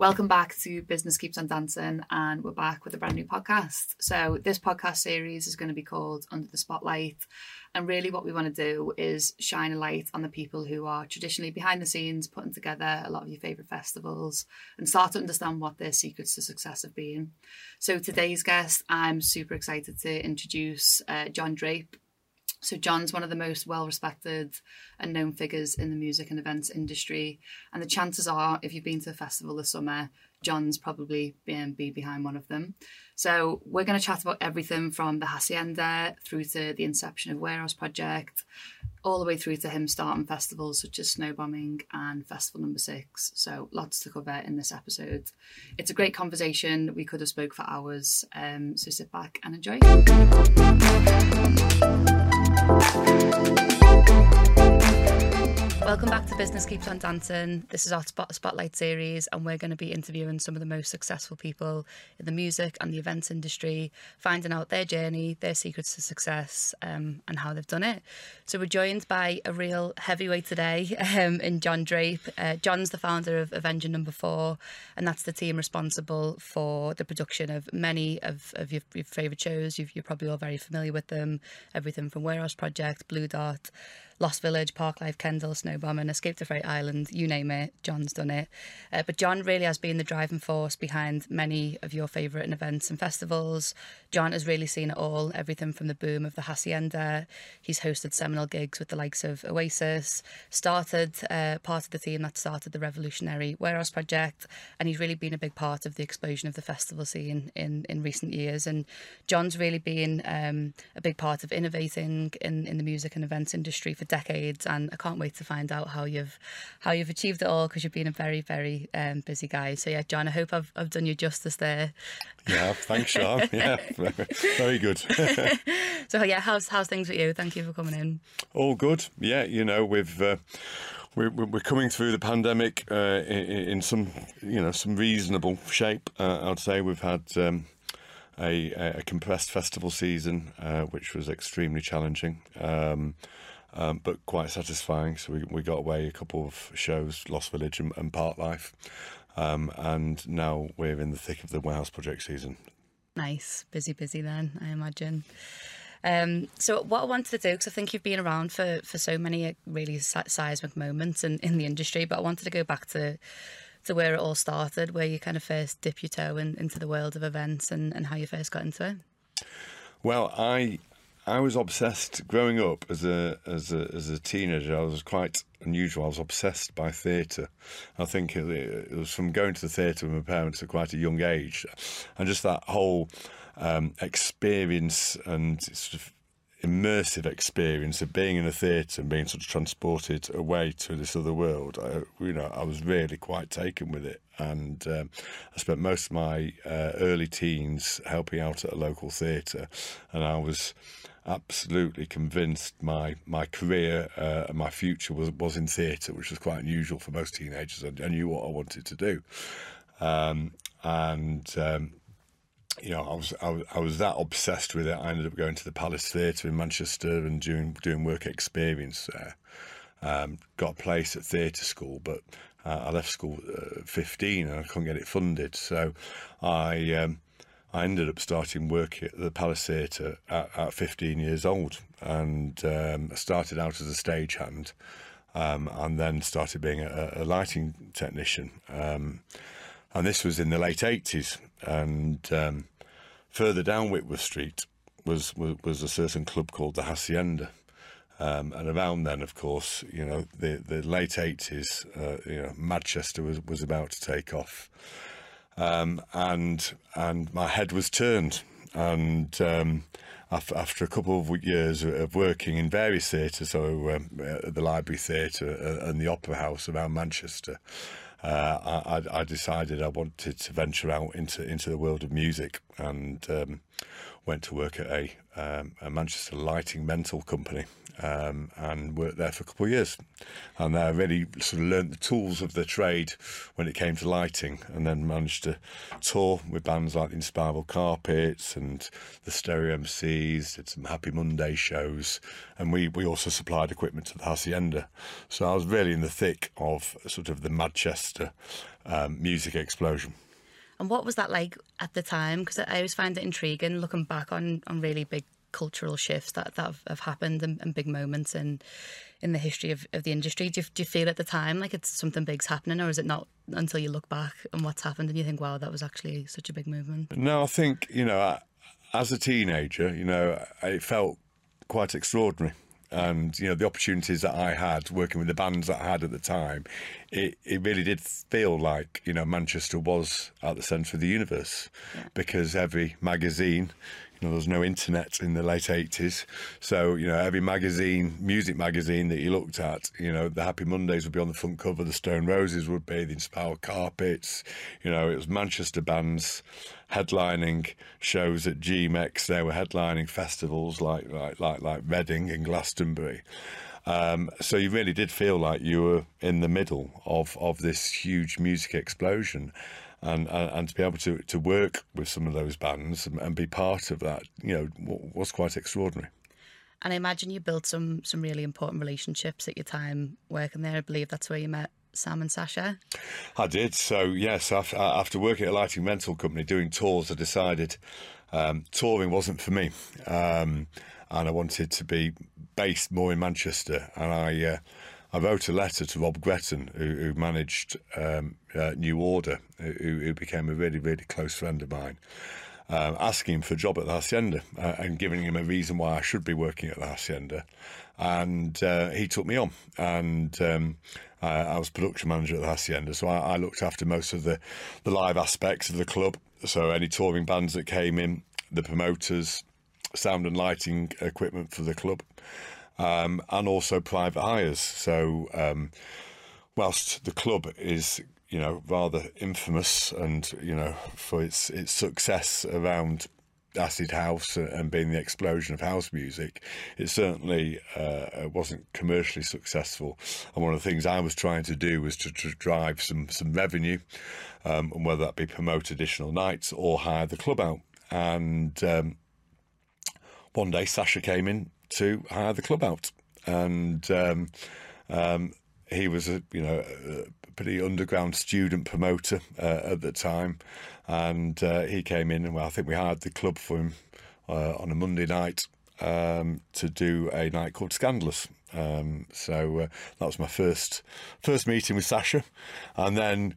Welcome back to Business Keeps on Dancing, and we're back with a brand new podcast. So this podcast series is going to be called Under the Spotlight, and really what we want to do is shine a light on the people who are traditionally behind the scenes putting together a lot of your favourite festivals and start to understand what their secrets to success have been. So today's guest, I'm super excited to introduce John Drape. So John's one of the most well-respected and known figures in the music and events industry. And the chances are, if you've been to a festival this summer, John's probably be behind one of them. So we're going to chat about everything from the Hacienda through to the inception of Warehouse Project, all the way through to him starting festivals such as Snow Bombing and Festival No. 6. So lots to cover in this episode. It's a great conversation. We could have spoke for hours. So sit back and enjoy. Welcome back to Business Keeps on Dancing. This is our Spotlight series, and we're going to be interviewing some of the most successful people in the music and the events industry, finding out their journey, their secrets to success, and how they've done it. So we're joined by a real heavyweight today in John Drape. John's the founder of Engine No. 4, and that's the team responsible for the production of many of your favourite shows. You're probably all very familiar with them. Everything from Warehouse Project, Blue Dot, Lost Village, Parklife, Kendal, Snow Bombing, Escape to Freight Island, you name it, John's done it. But John really has been the driving force behind many of your favourite events and festivals. John has really seen it all, everything from the boom of the Hacienda. He's hosted seminal gigs with the likes of Oasis, started part of the team that started the revolutionary Warehouse Project, and he's really been a big part of the explosion of the festival scene in recent years. And John's really been a big part of innovating in the music and events industry for decades, and I can't wait to find out how you've achieved it all, because you've been a very, very busy guy. So yeah, John, I hope I've done you justice there. Yeah, thanks, Sean. Yeah, very good. So yeah, how's things with you? Thank you for coming in. All good. Yeah, you know, we're coming through the pandemic in some reasonable shape. I'd say we've had a compressed festival season, which was extremely challenging. But quite satisfying. So we got away a couple of shows, Lost Village and Parklife, and now we're in the thick of the Warehouse Project season. Nice, busy then, I imagine. So what I wanted to do, because I think you've been around for so many really seismic moments in the industry, but I wanted to go back to where it all started, where you kind of first dip your toe into the world of events and how you first got into it. Well, I was obsessed growing up as a teenager. I was quite unusual. I was obsessed by theatre. I think it was from going to the theatre with my parents at quite a young age, and just that whole experience and sort of immersive experience of being in a theatre and being sort of transported away to this other world. I was really quite taken with it, and I spent most of my early teens helping out at a local theatre, and I was absolutely convinced my career and my future was in theatre, which was quite unusual for most teenagers. I knew what I wanted to do, I was that obsessed with it. I ended up going to the Palace Theatre in Manchester and doing work experience there. Got a place at theatre school, but I left school at 15 and I couldn't get it funded, so I ended up starting work at the Palace Theatre at 15 years old, and I started out as a stagehand, and then started being a lighting technician, and this was in the late 80s. And further down Whitworth Street was a certain club called the Hacienda, and around then, of course, you know, the late 80s, Manchester was about to take off. And my head was turned, and after a couple of years of working in various theatres, so the Library Theatre and the Opera House around Manchester, I decided I wanted to venture out into the world of music, and went to work at a Manchester lighting rental company, and worked there for a couple of years. And I really sort of learnt the tools of the trade when it came to lighting, and then managed to tour with bands like Inspiral Carpets and the Stereo MCs, did some Happy Monday shows, and we also supplied equipment to the Hacienda. So I was really in the thick of sort of the Manchester music explosion. And what was that like at the time? Because I always find it intriguing looking back on really big cultural shifts that have happened and big moments in the history of the industry. Do you feel at the time like it's something big's happening, or is it not until you look back and what's happened and you think, wow, that was actually such a big movement? No, I think, you know, as a teenager, you know, it felt quite extraordinary. And, you know, the opportunities that I had working with the bands that I had at the time, it really did feel like, you know, Manchester was at the centre of the universe, yeah. Because every magazine, you know, there was no internet in the late 80s. So, you know, every magazine, music magazine that you looked at, you know, the Happy Mondays would be on the front cover, the Stone Roses would be, the Inspired Carpets, you know, it was Manchester bands headlining shows at GMEX. They were headlining festivals like Reading and Glastonbury. So you really did feel like you were in the middle of this huge music explosion. And to be able to work with some of those bands and be part of that, you know, was quite extraordinary. And I imagine you built some really important relationships at your time working there. I believe that's where you met Sam and Sasha. I did. So, yes, after working at a lighting rental company doing tours, I decided touring wasn't for me. And I wanted to be based more in Manchester. And I wrote a letter to Rob Gretton, who managed New Order, who became a really, really close friend of mine, asking him for a job at the Hacienda and giving him a reason why I should be working at the Hacienda. And he took me on, and I was production manager at the Hacienda, so I looked after most of the live aspects of the club, so any touring bands that came in, the promoters, sound and lighting equipment for the club. And also private hires. So whilst the club is, you know, rather infamous and, you know, for its success around acid house and being the explosion of house music, it certainly wasn't commercially successful. And one of the things I was trying to do was to drive some revenue, and whether that be promote additional nights or hire the club out. And one day Sasha came in to hire the club out, and he was a pretty underground student promoter at the time, and he came in, and I think we hired the club for him on a Monday night to do a night called Scandalous. So that was my first meeting with Sasha, and then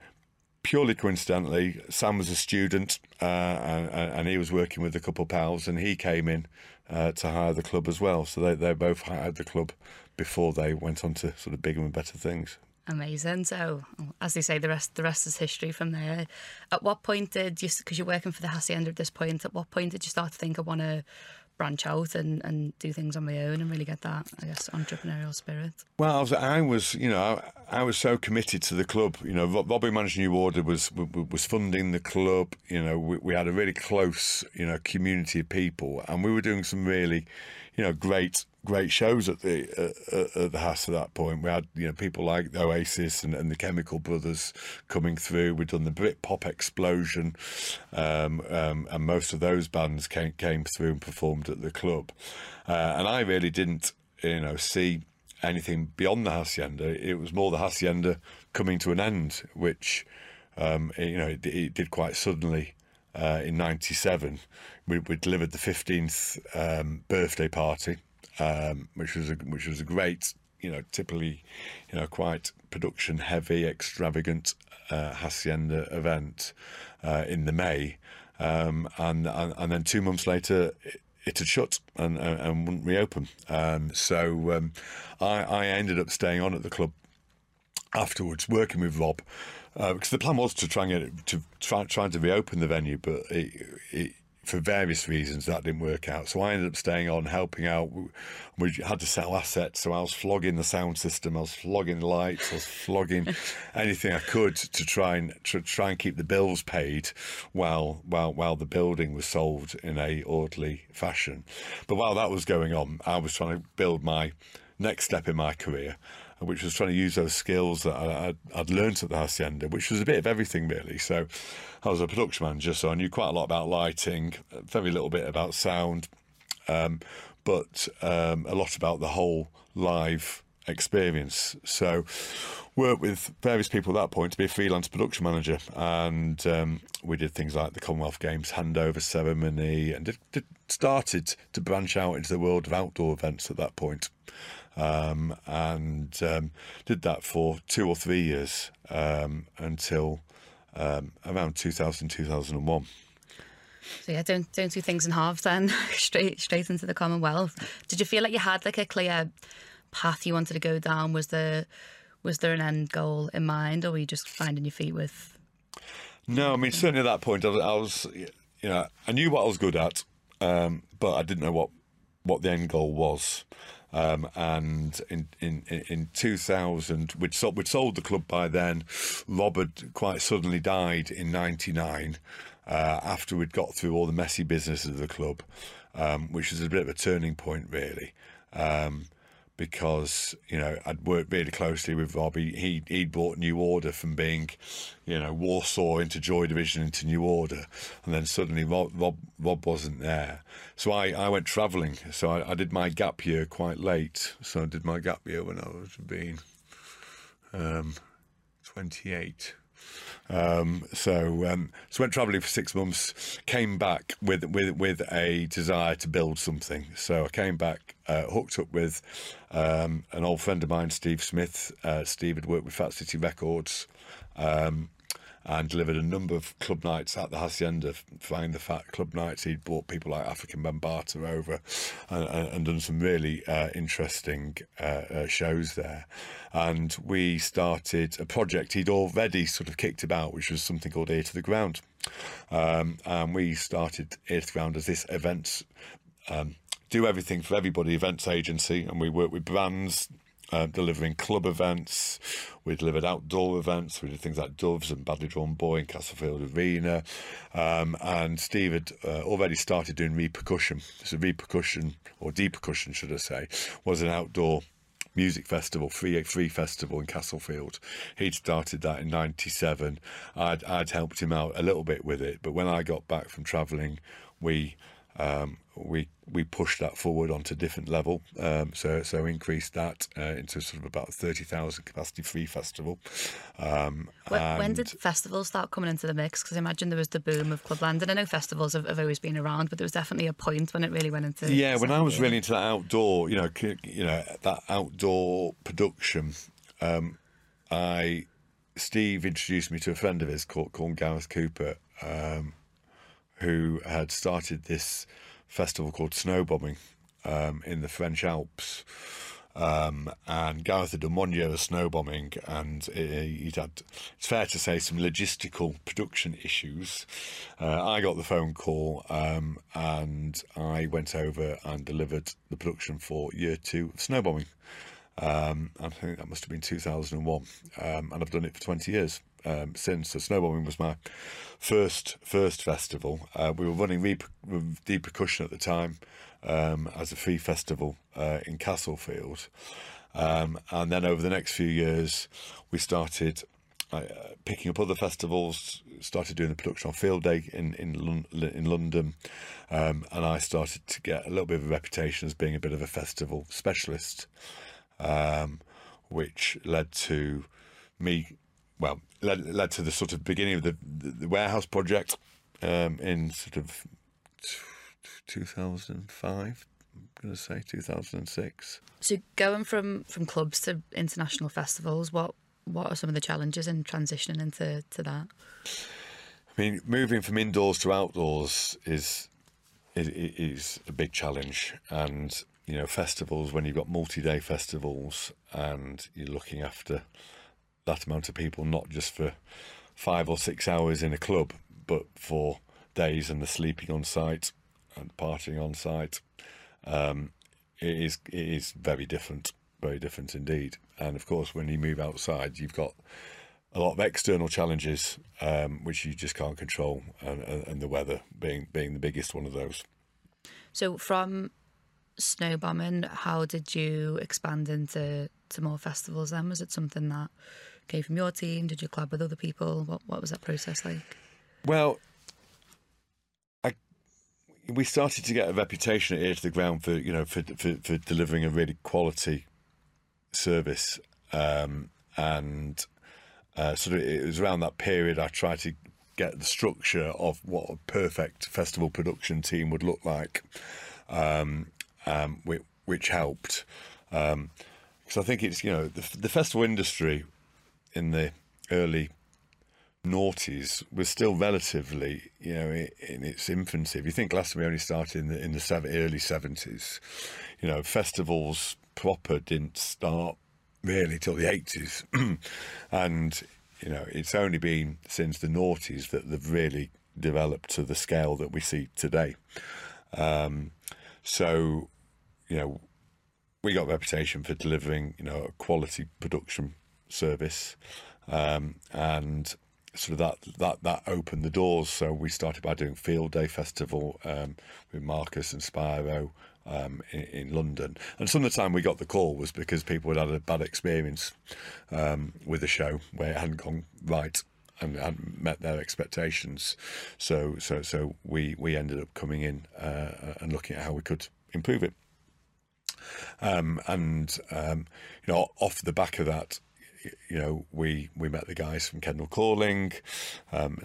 purely coincidentally, Sam was a student and he was working with a couple of pals, and he came in to hire the club as well. So they both hired the club before they went on to sort of bigger and better things. Amazing. So, as they say, the rest is history from there. At what point did you, because you're working for the Hacienda at this point, at what point did you start to think, I want to branch out and do things on my own and really get that, I guess, entrepreneurial spirit? Well, I was you know, I was so committed to the club. You know, Robbie managed New Order, was funding the club. You know, we had a really close, you know, community of people, and we were doing some really, you know, great shows at the house at that point. We had, you know, people like Oasis and the Chemical Brothers coming through. We'd done the Britpop explosion, and most of those bands came through and performed at the club. And I really didn't, you know, see anything beyond the Hacienda. It was more the Hacienda coming to an end, which, you know, it did quite suddenly. In 97, we delivered the 15th birthday party, which was a great, you know, typically, you know, quite production heavy, extravagant Hacienda event in the May, and then 2 months later it had shut and wouldn't reopen. So I ended up staying on at the club afterwards, working with Rob, because the plan was to try and reopen the venue, but it for various reasons, that didn't work out. So I ended up staying on, helping out. We had to sell assets, so I was flogging the sound system, I was flogging the lights, I was flogging anything I could to try and keep the bills paid while the building was sold in a orderly fashion. But while that was going on, I was trying to build my next step in my career, which was trying to use those skills that I'd learnt at the Hacienda, which was a bit of everything, really. So I was a production manager, so I knew quite a lot about lighting, very little bit about sound, but a lot about the whole live experience. So worked with various people at that point to be a freelance production manager, and we did things like the Commonwealth Games handover ceremony, and started to branch out into the world of outdoor events at that point. And did that for 2 or 3 years until around 2000, 2001. So yeah, don't do things in halves then, straight into the Commonwealth. Did you feel like you had like a clear path you wanted to go down? Was there an end goal in mind, or were you just finding your feet with? No, I mean, certainly at that point I was, you know, I knew what I was good at, but I didn't know what the end goal was. And in 2000, we'd sold the club by then. Rob had quite suddenly died in 99 after we'd got through all the messy business of the club, which was a bit of a turning point, really, because, you know, I'd worked really closely with Rob. He'd brought New Order from being, you know, Warsaw into Joy Division into New Order, and then suddenly Rob wasn't there. So I went travelling. So I did my gap year quite late. So I did my gap year when I was being 28. So went travelling for 6 months, came back with a desire to build something. So I came back, hooked up with an old friend of mine, Steve Smith. Steve had worked with Fat City Records and delivered a number of club nights at the Hacienda, flying the Fat Club nights. He'd brought people like African Bambata over and done some really interesting shows there. And we started a project he'd already sort of kicked about, which was something called Ear to the Ground. And we started Ear to the Ground as this events, do everything for everybody events agency, and we work with brands, delivering club events. We delivered outdoor events. We did things like Doves and Badly Drawn Boy in Castlefield Arena. And Steve had already started doing Repercussion. So Repercussion, or Depercussion, should I say, was an outdoor music festival, free festival in Castlefield. He'd started that in 97. I'd helped him out a little bit with it. But when I got back from travelling, we pushed that forward onto a different level, so increased that into sort of about 30,000 capacity free festival. When did festivals start coming into the mix? Because I imagine there was the boom of Clubland, and I know festivals have always been around, but there was definitely a point when it really went into. Yeah, when I was really into that outdoor, you know, that outdoor production, Steve introduced me to a friend of his called Gareth Cooper, who had started this festival called Snow Bombing in the French Alps. And Gareth had done 1 year of snow bombing, and he'd had, it's fair to say, some logistical production issues. I got the phone call and I went over and delivered the production for year 2 of snow bombing. I think that must have been 2001, and I've done it for 20 years. Since. So Snow Bombing was my first festival. We were running Repercussion at the time as a free festival in Castlefield, and then over the next few years we started picking up other festivals, started doing the production on Field Day in London, and I started to get a little bit of a reputation as being a bit of a festival specialist, which led to me. Well, led to the sort of beginning of the Warehouse Project in sort of 2005, I'm going to say 2006. So going from clubs to international festivals, what are some of the challenges in transitioning into that? I mean, moving from indoors to outdoors is a big challenge. And, you know, festivals, when you've got multi-day festivals and you're looking after that amount of people, not just for 5 or 6 hours in a club, but for days and the sleeping on site and partying on site, it is very different indeed. And of course, when you move outside, you've got a lot of external challenges which you just can't control, and the weather being the biggest one of those. So from Snow Bombing, how did you expand into more festivals then? Was it something that came from your team? Did you collab with other people? What was that process like? Well, we started to get a reputation at Ear to the Ground for delivering a really quality service, it was around that period I tried to get the structure of what a perfect festival production team would look like, which helped, because I think it's, the festival industry in the early noughties was still relatively, in its infancy. If you think Glastonbury only started in the early 70s, festivals proper didn't start really till the 80s. And, it's only been since the noughties that they've really developed to the scale that we see today. We got a reputation for delivering, a quality production service, and sort of that opened the doors. So we started by doing Field Day Festival with Marcus and Spyro in London, and some of the time we got the call was because people had had a bad experience with the show where it hadn't gone right and hadn't met their expectations. So we ended up coming in and looking at how we could improve it, off the back of that. We met the guys from Kendal Calling,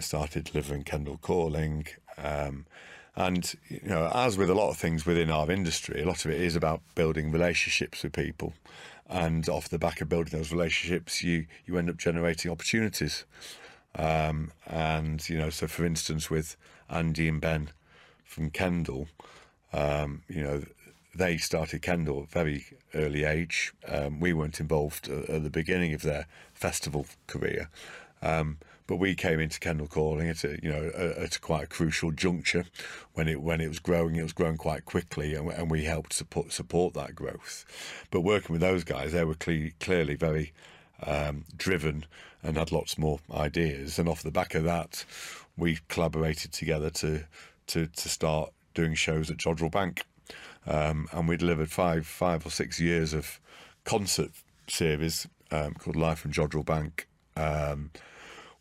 started delivering Kendal Calling, as with a lot of things within our industry, a lot of it is about building relationships with people, and off the back of building those relationships, you end up generating opportunities, So for instance, with Andy and Ben from Kendal, they started Kendal at a very early age. We weren't involved at the beginning of their festival career, but we came into Kendal Calling at quite a crucial juncture when it was growing. It was growing quite quickly, and we helped support that growth. But working with those guys, they were clearly very driven and had lots more ideas. And off the back of that, we collaborated together to start doing shows at Jodrell Bank. And we delivered five or six years of concert series called Live from Jodrell Bank,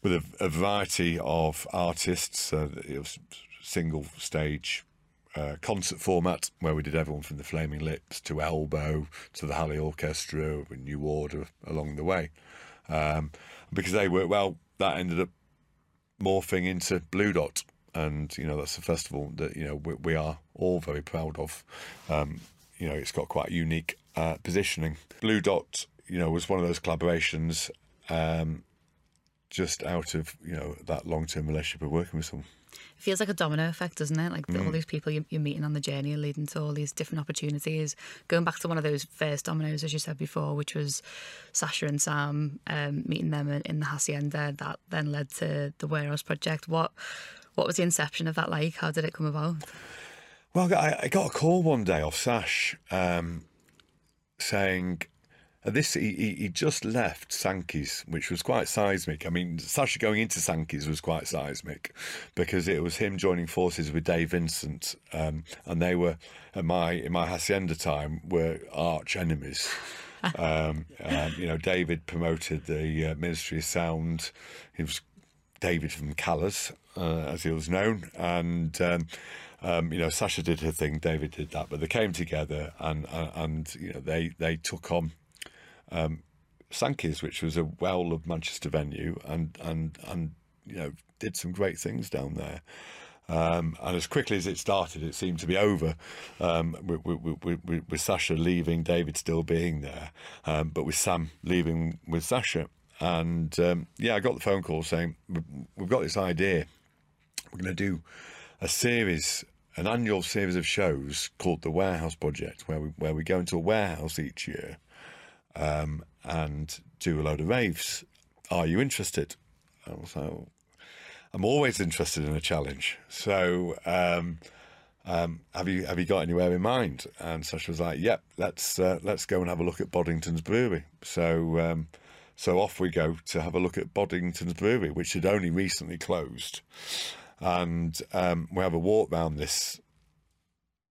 with a variety of artists. It was single stage concert format where we did everyone from the Flaming Lips to Elbow to the Halley Orchestra and New Order along the way. Because they worked well, that ended up morphing into Blue Dot. And, that's a festival that, we are all very proud of. It's got quite a unique positioning. Blue Dot, was one of those collaborations just out of, that long-term relationship of working with someone. It feels like a domino effect, doesn't it? Like all these people you're meeting on the journey are leading to all these different opportunities. Going back to one of those first dominoes, as you said before, which was Sasha and Sam, meeting them in the Hacienda, that then led to the Warehouse Project. What was the inception of that like? How did it come about? Well, I got a call one day off Sash saying he just left Sankey's, which was quite seismic. I mean, Sasha going into Sankey's was quite seismic because it was him joining forces with Dave Vincent, and they were in my Hacienda time were arch enemies. David promoted the Ministry of Sound. He was David from Callas, as he was known, and Sasha did her thing, David did that, but they came together and they took on Sankey's, which was a well-loved Manchester venue, and did some great things down there. And as quickly as it started, it seemed to be over, with Sasha leaving, David still being there, but with Sam leaving with Sasha. And I got the phone call saying, we've got this idea, we're going to do an annual series of shows called the Warehouse Project, where we go into a warehouse each year and do a load of raves. Are you interested? I was like, I'm always interested in a challenge. So have you got anywhere in mind? And Sasha was like, yep, let's go and have a look at Boddington's Brewery. So so off we go to have a look at Boddington's Brewery, which had only recently closed. And we have a walk round this,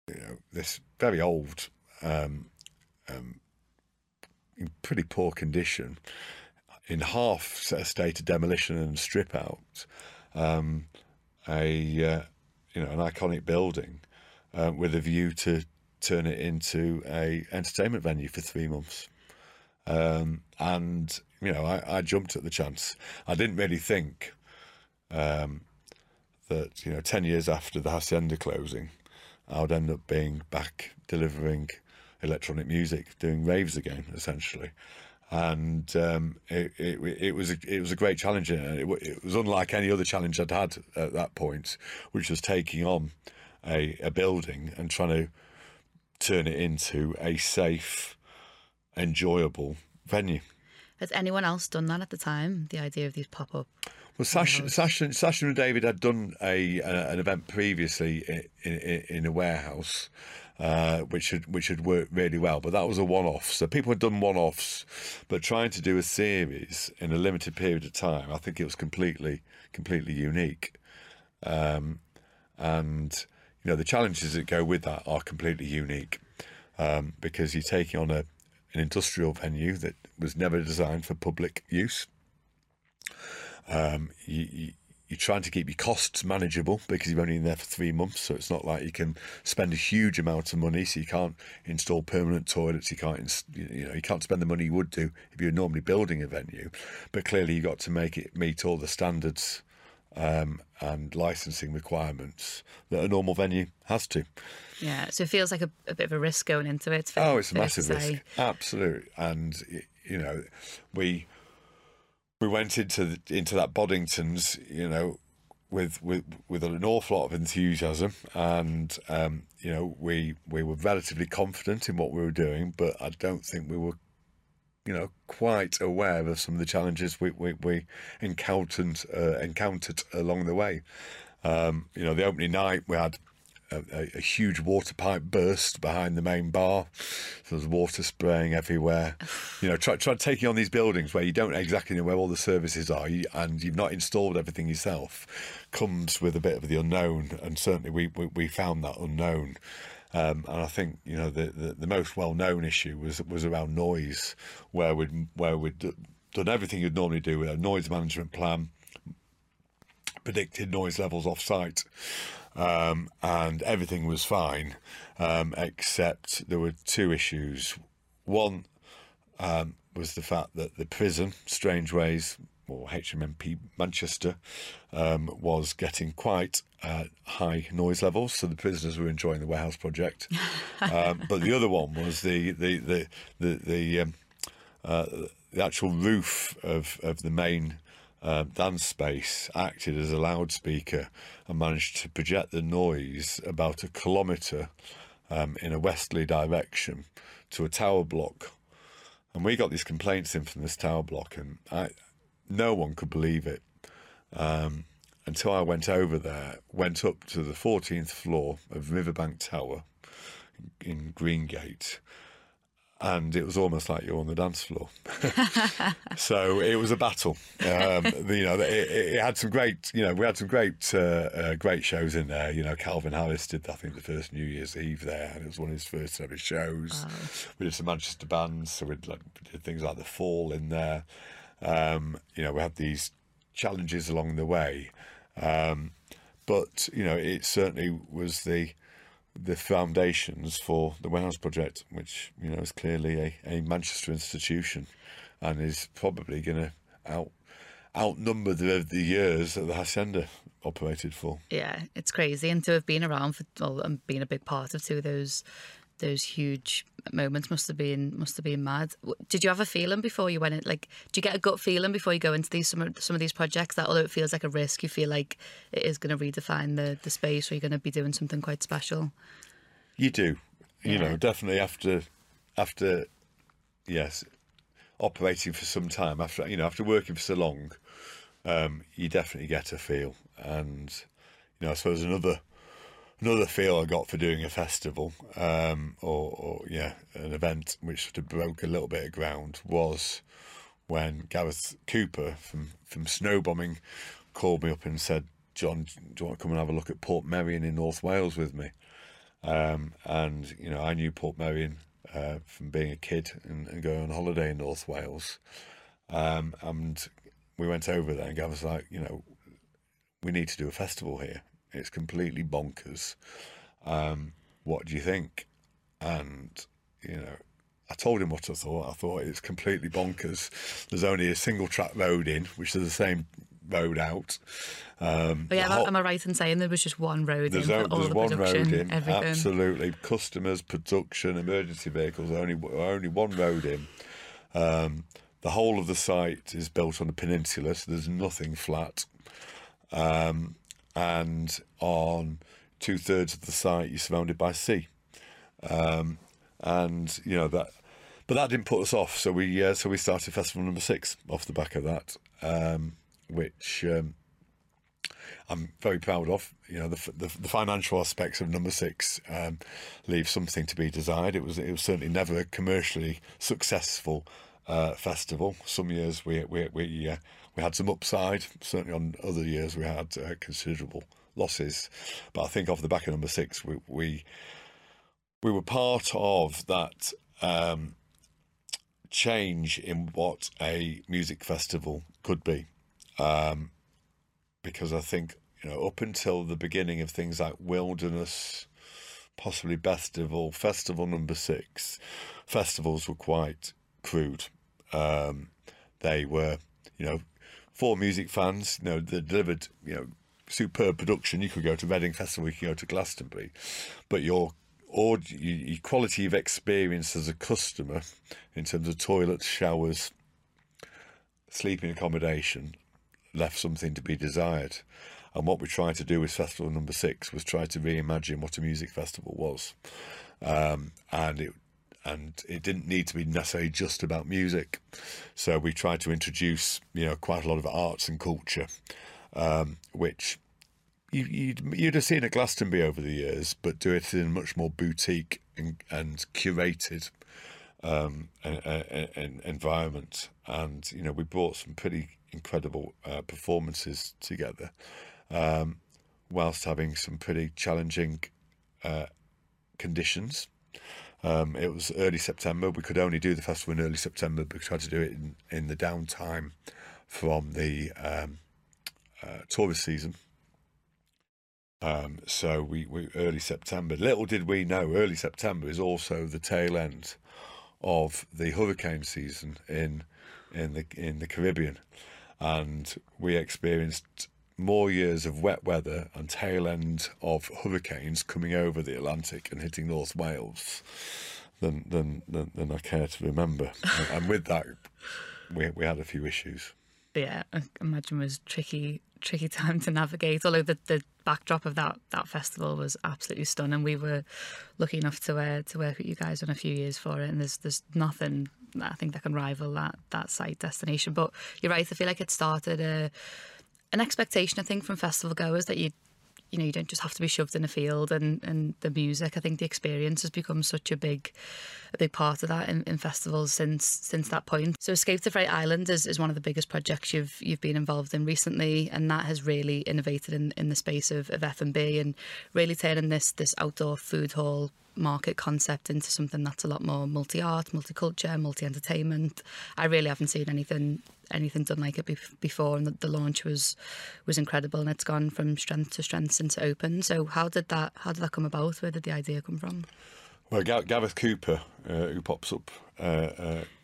you know, this very old, in pretty poor condition, in half a state of demolition and strip out, you know, an iconic building with a view to turn it into a entertainment venue for 3 months. And you know, I jumped at the chance. I didn't really think that, you know, 10 years after the Hacienda closing, I would end up being back delivering electronic music, doing raves again, essentially. And it was a great challenge, and it was unlike any other challenge I'd had at that point, which was taking on a building and trying to turn it into a safe, enjoyable venue. Has anyone else done that at the time, the idea of these pop-up? Well, Sasha and David had done an event previously in a warehouse, which had worked really well, but that was a one-off. So people had done one-offs, but trying to do a series in a limited period of time, I think it was completely unique. And you know, the challenges that go with that are completely unique, because you're taking on an industrial venue that was never designed for public use. You're trying to keep your costs manageable because you're only in there for 3 months, so it's not like you can spend a huge amount of money. So you can't install permanent toilets, you can't spend the money you would do if you're normally building a venue, but clearly you've got to make it meet all the standards and licensing requirements that a normal venue has to. Yeah, so it feels like a bit of a risk going into it. Oh, it's a massive risk, absolutely. And you know, we went into that Boddington's, you know, with an awful lot of enthusiasm, and you know, we were relatively confident in what we were doing, but I don't think we were, you know, quite aware of some of the challenges we encountered along the way. You know, the opening night we had a huge water pipe burst behind the main bar, so there's water spraying everywhere. You know, try taking on these buildings where you don't exactly know where all the services are, and you've not installed everything yourself, comes with a bit of the unknown, and certainly we found that unknown. And I think, you know, the most well-known issue was around noise, where we'd done everything you'd normally do with a noise management plan, predicted noise levels off site. And everything was fine, except there were two issues. One was the fact that the prison, Strange Ways, or HMP Manchester, was getting quite high noise levels, so the prisoners were enjoying the Warehouse Project. But the other one was the actual roof of the main dance space acted as a loudspeaker and managed to project the noise about 1 kilometre in a westerly direction to a tower block. And we got these complaints in from this tower block, and no one could believe it until I went over there, went up to the 14th floor of Riverbank Tower in Greengate, and it was almost like you're on the dance floor. So it was a battle. You know, it had some great, you know, we had some great shows in there. You know, Calvin Harris did, I think, the first New Year's Eve there, and it was one of his first ever shows. Wow. We did some Manchester bands, so we did things like The Fall in there. You know, we had these challenges along the way. But, you know, it certainly was the foundations for the Warehouse Project, which, you know, is clearly a Manchester institution, and is probably going to outnumber the years that the Hacienda operated for. Yeah, it's crazy, and to have been around for, well, and been a big part of two of those huge moments must have been mad. Did you have a feeling before you went in, like, do you get a gut feeling before you go into these some of these projects that, although it feels like a risk, you feel like it is going to redefine the space, or you're going to be doing something quite special? You do, yeah. You know, definitely after yes, operating for some time, after, you know, after working for so long, you definitely get a feel. And, you know, I suppose another feel I got for doing a festival, or an event which sort of broke a little bit of ground, was when Gareth Cooper from Snow Bombing called me up and said, "John, do you want to come and have a look at Portmeirion in North Wales with me?" And, you know, I knew Portmeirion from being a kid and going on holiday in North Wales. And we went over there and Gareth was like, you know, we need to do a festival here. It's completely bonkers. What do you think? And, you know, I told him what I thought. I thought it's completely bonkers. There's only a single track road in, which is the same road out. Am I right in saying there was just one road in for all the production, everything? Absolutely. Customers, production, emergency vehicles, only one road in. The whole of the site is built on a peninsula, so there's nothing flat. And on 2/3 of the site, you're surrounded by sea. And, you know, that, but that didn't put us off. So we started Festival No. 6 off the back of that, which I'm very proud of. You know, the financial aspects of No. 6 leave something to be desired. It was certainly never a commercially successful festival. Some years we had some upside. Certainly on other years we had considerable losses. But I think off the back of No. 6, we were part of that change in what a music festival could be, because I think, you know, up until the beginning of things like Wilderness, possibly Bestival, Festival No. 6, festivals were quite crude. They were, you know, for music fans, you know, they delivered, you know, superb production. You could go to Reading Festival, you could go to Glastonbury, but your quality of experience as a customer in terms of toilets, showers, sleeping accommodation, left something to be desired. And what we tried to do with Festival No. 6 was try to reimagine what a music festival was. And it didn't need to be necessarily just about music. So we tried to introduce, you know, quite a lot of arts and culture, which you'd have seen at Glastonbury over the years, but do it in much more boutique and curated an environment. And, you know, we brought some pretty incredible performances together, whilst having some pretty challenging conditions. It was early September. We could only do the festival in early September, but we tried to do it in the downtime from the tourist season. So we early September, little did we know, early September is also the tail end of the hurricane season in the Caribbean, and we experienced more years of wet weather and tail end of hurricanes coming over the Atlantic and hitting North Wales than I care to remember. and with that, we had a few issues. Yeah, I imagine it was tricky time to navigate, although the backdrop of that festival was absolutely stunning. We were lucky enough to work with you guys on a few years for it, and there's nothing I think that can rival that site destination. But you're right, I feel like it started an expectation, I think, from festival goers that you know, you don't just have to be shoved in a field and the music. I think the experience has become such a big part of that in festivals since that point. So Escape to Freight Island is one of the biggest projects you've been involved in recently, and that has really innovated in the space of F&B and really turning this outdoor food hall market concept into something that's a lot more multi-art, multiculture, multi-entertainment. I really haven't seen anything done like it before, and the launch was incredible, and it's gone from strength to strength since it opened. So how did that come about? Where did the idea come from? Well, Gareth Cooper, who pops up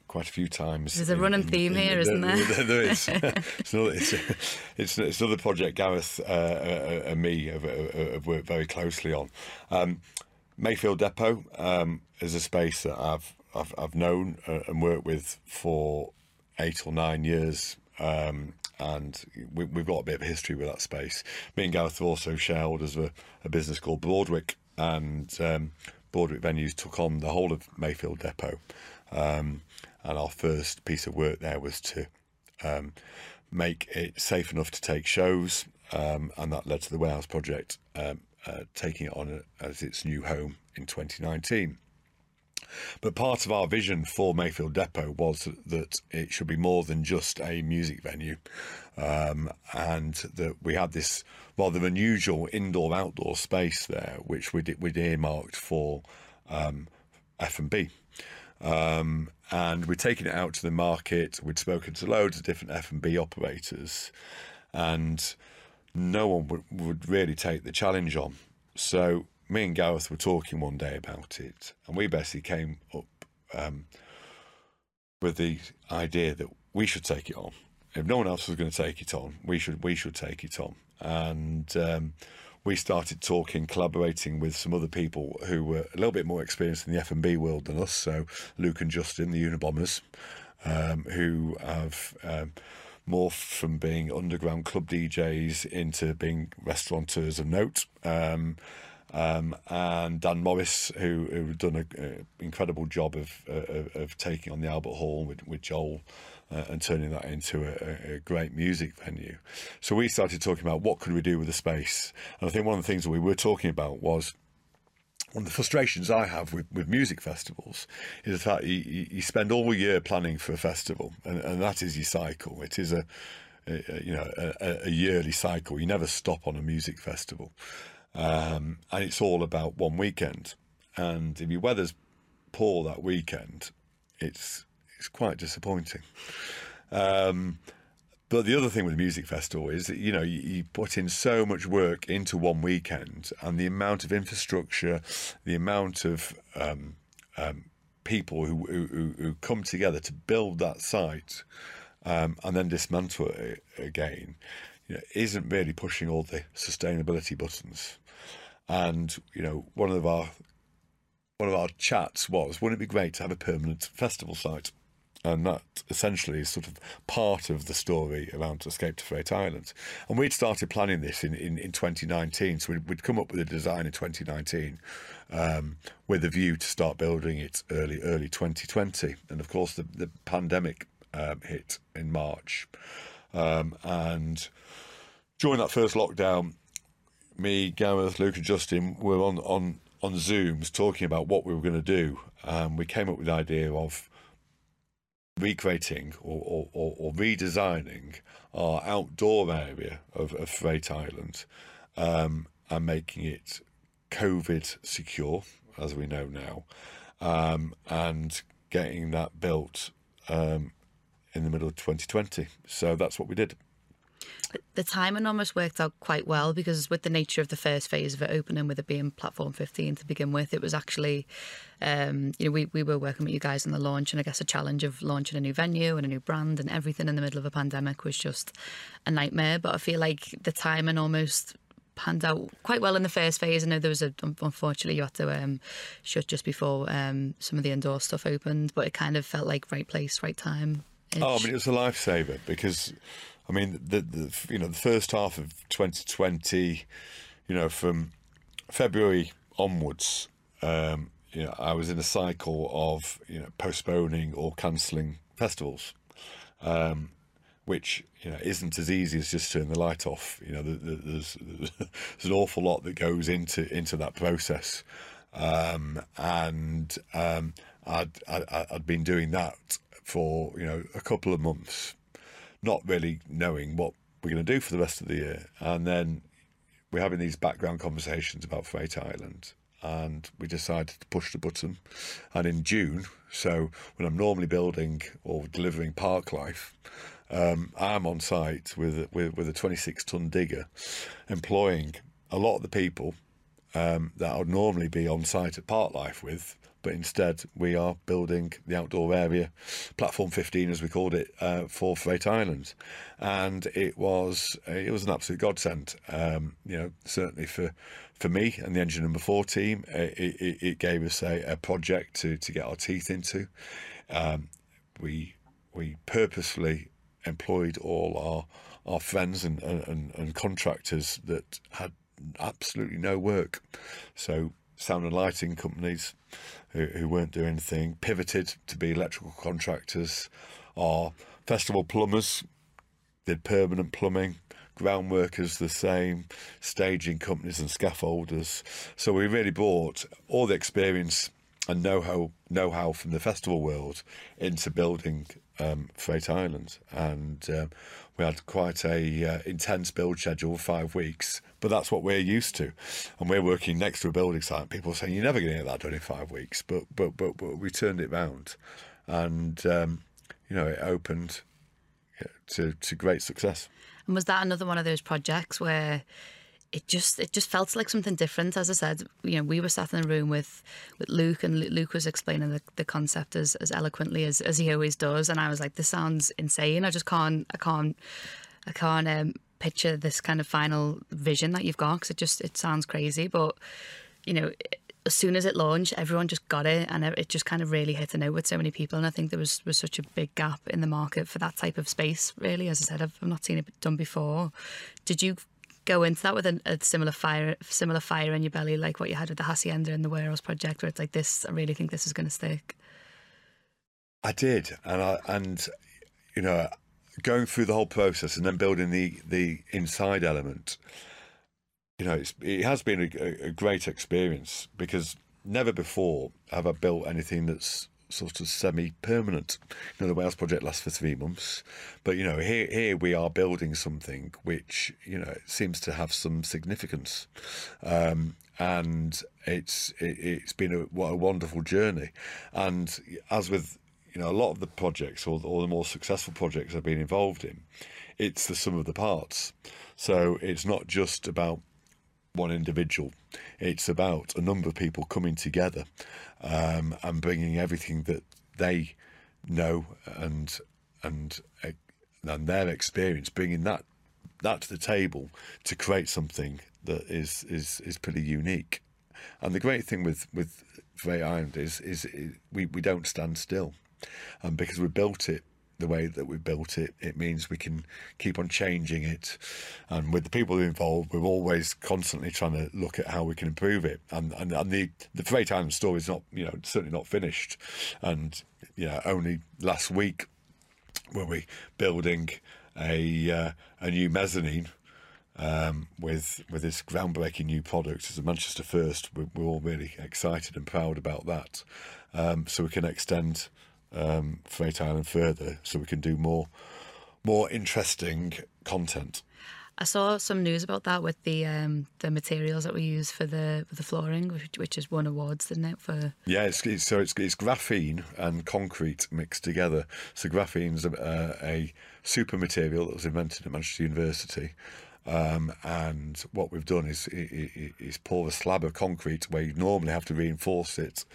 quite a few times. There's a running theme here, isn't there? There is. It's another project Gareth and me have worked very closely on. Mayfield Depot is a space that I've known and worked with for 8 or 9 years, and we've got a bit of history with that space. Me and Gareth were also shareholders of a business called Broadwick, and Broadwick Venues took on the whole of Mayfield Depot, and our first piece of work there was to make it safe enough to take shows, and that led to the Warehouse Project taking it on as its new home in 2019. But part of our vision for Mayfield Depot was that it should be more than just a music venue, and that we had this rather unusual indoor-outdoor space there, which we'd earmarked for F&B. And we'd taken it out to the market. We'd spoken to loads of different F&B operators, and no one would really take the challenge on. So me and Gareth were talking one day about it, and we basically came up with the idea that we should take it on. If no one else was going to take it on, we should take it on. And we started talking, collaborating with some other people who were a little bit more experienced in the F&B world than us. So Luke and Justin, the Unabombers, who have morphed from being underground club DJs into being restaurateurs of note. And Dan Morris, who done an incredible job of taking on the Albert Hall with Joel and turning that into a great music venue. So we started talking about what could we do with the space, and I think one of the things that we were talking about was one of the frustrations I have with music festivals is the fact you spend all year planning for a festival, and that is your cycle. It is a yearly cycle. You never stop on a music festival. And it's all about one weekend, and if your weather's poor that weekend, it's quite disappointing. But the other thing with a music festival is that, you know, you put in so much work into one weekend, and the amount of infrastructure, the amount of people who come together to build that site and then dismantle it again, you know, isn't really pushing all the sustainability buttons. And, you know, one of our chats was, wouldn't it be great to have a permanent festival site? And that essentially is sort of part of the story around Escape to Freight Island. And we'd started planning this in 2019. So we'd come up with a design in 2019 with a view to start building it early 2020. And of course the pandemic hit in March. And during that first lockdown, me, Gareth, Luke and Justin were on Zooms talking about what we were going to do. We came up with the idea of recreating or redesigning our outdoor area of Freight Island and making it COVID secure, as we know now, and getting that built in the middle of 2020. So that's what we did. The timing almost worked out quite well, because with the nature of the first phase of it opening, with it being Platform 15 to begin with, it was actually, you know, we were working with you guys on the launch, and I guess a challenge of launching a new venue and a new brand and everything in the middle of a pandemic was just a nightmare. But I feel like the timing almost panned out quite well in the first phase. I know there was unfortunately you had to shut just before some of the indoor stuff opened, but it kind of felt like right place, right time. Oh, I mean, it was a lifesaver, because, I mean, you know, the first half of 2020, you know, from February onwards, you know, I was in a cycle of, you know, postponing or cancelling festivals, which, you know, isn't as easy as just turning the light off. You know, there's an awful lot that goes into that process, and I'd been doing that for, you know, a couple of months, not really knowing what we're going to do for the rest of the year. And then we're having these background conversations about Freight Island, and we decided to push the button. And in June, so when I'm normally building or delivering Parklife, I'm on site with a 26-ton digger, employing a lot of the people that I would normally be on site at Parklife with. But instead, we are building the outdoor area, Platform 15, as we called it, for Freight Island, and it was an absolute godsend. You know, certainly for me and the Engine No. 4 team, it gave us a project to get our teeth into. We purposefully employed all our friends and contractors that had absolutely no work, so sound and lighting companies who weren't doing anything, pivoted to be electrical contractors. Our festival plumbers did permanent plumbing, ground workers the same, staging companies and scaffolders. So we really brought all the experience and know-how from the festival world into building Freight Island. And we had quite a intense build schedule, 5 weeks, but that's what we're used to. And we're working next to a building site. People are saying, you're never going to get that done in 5 weeks. But we turned it round. And, you know, it opened to great success. And was that another one of those projects where... It just felt like something different. As I said, you know, we were sat in a room with Luke, and Luke was explaining the concept as eloquently as he always does, and I was like, this sounds insane. I just can't picture this kind of final vision that you've got, because it sounds crazy. But you know, as soon as it launched, everyone just got it, and it just kind of really hit the note with so many people. And I think there was such a big gap in the market for that type of space. Really, as I said, I've not seen it done before. Did you go into that with a similar fire in your belly, like what you had with the Hacienda and the Warehouse Project, where it's like, this, I really think this is going to stick? I did, and you know, going through the whole process and then building the inside element, you know, it has been a great experience, because never before have I built anything that's sort of semi-permanent. You know, the Wales project lasts for 3 months, but you know, here we are building something which, you know, seems to have some significance, and it's been what a wonderful journey. And as with, you know, a lot of the projects or the more successful projects I've been involved in, it's the sum of the parts. So it's not just about one individual, it's about a number of people coming together and bringing everything that they know and their experience, bringing that to the table to create something that is pretty unique. And the great thing with Freight Island is we don't stand still, and because we built it the way that we built it, it means we can keep on changing it. And with the people involved, we're always constantly trying to look at how we can improve it. And the Freight Island story is not, you know, certainly not finished. And you know, only last week were we building a new mezzanine with this groundbreaking new product. It's a Manchester first. We're all really excited and proud about that. So we can extend Freight Island further, so we can do more interesting content. I saw some news about that with the materials that we use for the flooring, which has won awards, didn't it? It's graphene and concrete mixed together. So graphene's a super material that was invented at Manchester University, and what we've done is pour a slab of concrete where you normally have to reinforce it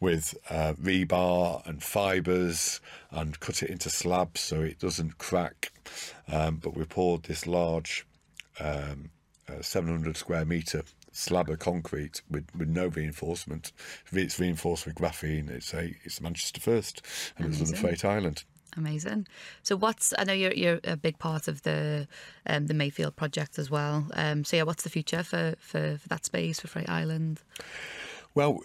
with rebar and fibres and cut it into slabs so it doesn't crack, but we poured this large 700 square metre slab of concrete with no reinforcement. It's reinforced with graphene. It's Manchester first, and it's on the Freight Island. Amazing. So I know you're a big part of the Mayfield project as well. So yeah, what's the future for that space, for Freight Island? Well,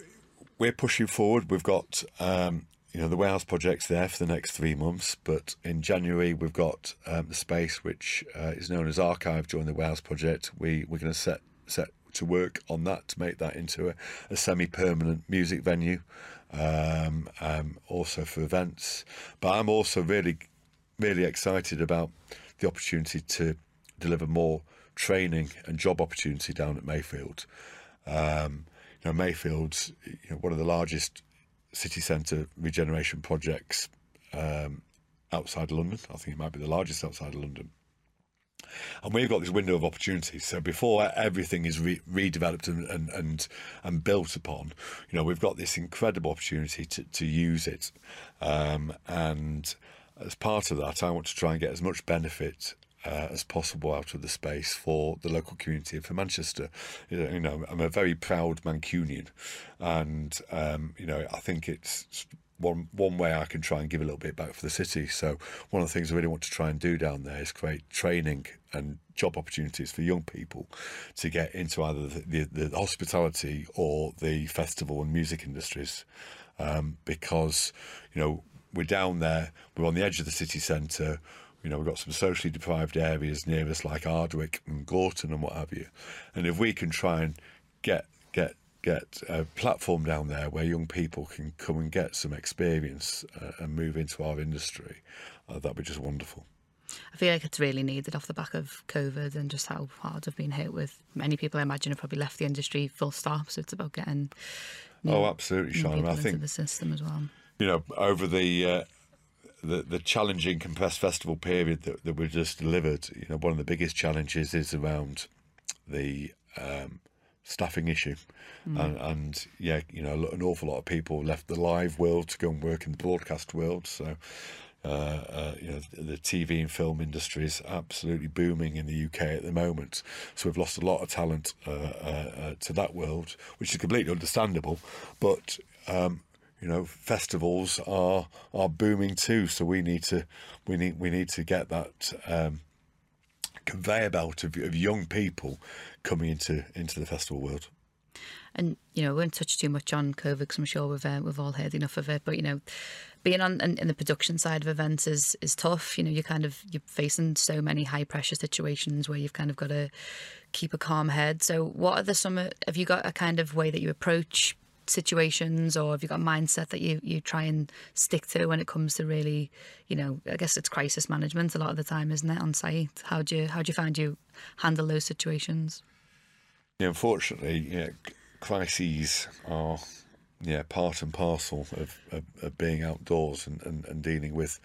we're pushing forward. We've got you know, the Warehouse project's there for the next 3 months, but in January we've got the space which is known as Archive during the Warehouse project. We're going to set to work on that to make that into a semi-permanent music venue, also for events. But I'm also really excited about the opportunity to deliver more training and job opportunity down at Mayfield. You know, Mayfield's, you know, one of the largest city centre regeneration projects outside London. I think it might be the largest outside of London. And we've got this window of opportunity. So before everything is redeveloped and built upon, you know, we've got this incredible opportunity to use it. And as part of that, I want to try and get as much benefit as possible out of the space for the local community and for Manchester. You know, I'm a very proud Mancunian, and you know, I think it's one way I can try and give a little bit back for the city. So one of the things I really want to try and do down there is create training and job opportunities for young people to get into either the hospitality or the festival and music industries, because, you know, we're down there, we're on the edge of the city centre, You know, we've got some socially deprived areas near us like Ardwick and Gorton and what have you. And if we can try and get a platform down there where young people can come and get some experience and move into our industry, that'd be just wonderful. I feel like it's really needed off the back of COVID and just how hard I've been hit with. Many people, I imagine, have probably left the industry full stop, so it's about getting absolutely, Sean. I think the system as well. You know, over the challenging compressed festival period that we've just delivered, you know, one of the biggest challenges is around the staffing issue. And yeah, you know, an awful lot of people left the live world to go and work in the broadcast world. So you know, the TV and film industry is absolutely booming in the UK at the moment, so we've lost a lot of talent to that world, which is completely understandable, but you know, festivals are booming too, so we need to get that conveyor belt of young people coming into the festival world. And, you know, we won't touch too much on COVID because I'm sure we've all heard enough of it, but, you know, being on in the production side of events is tough. You know, you're facing so many high pressure situations where you've kind of got to keep a calm head. So what are have you got a kind of way that you approach situations, or have you got a mindset that you try and stick to when it comes to, really, you know, I guess it's crisis management a lot of the time, isn't it, on site? How do you find you handle those situations? Yeah, unfortunately, yeah, crises are part and parcel of being outdoors and dealing with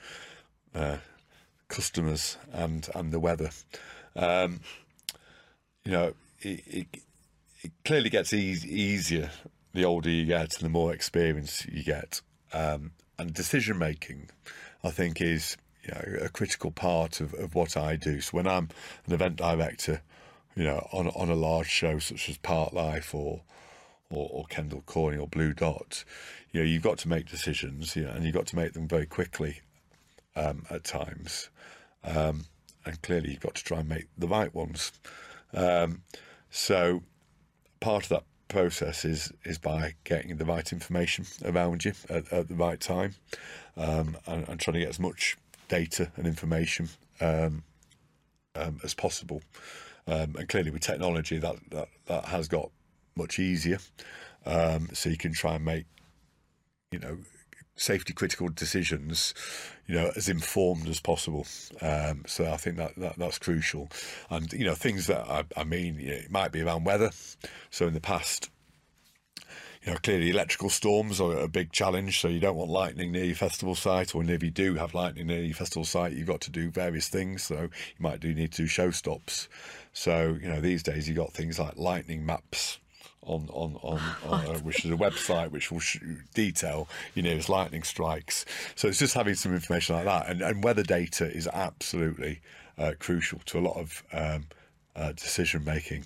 customers and the weather. You know, it clearly gets easier the older you get and the more experience you get, and decision making, I think, is, you know, a critical part of what I do. So when I'm an event director, you know, on a large show such as Parklife or Kendal Calling or Blue Dot, you know, you've got to make decisions, you know, and you've got to make them very quickly at times, and clearly you've got to try and make the right ones. So part of that process is by getting the right information around you at the right time, and trying to get as much data and information as possible. And clearly with technology that has got much easier, so you can try and make, you know, safety critical decisions, you know, as informed as possible. So I think that's crucial. And, you know, things that I mean, you know, it might be around weather. So in the past, you know, clearly electrical storms are a big challenge, so you don't want lightning near your festival site, or if you do have lightning near your festival site, you've got to do various things, so you might need to do show stops. So, you know, these days you've got things like lightning maps on which is a website which will detail, you know, its lightning strikes. So it's just having some information like that, and weather data is absolutely crucial to a lot of decision making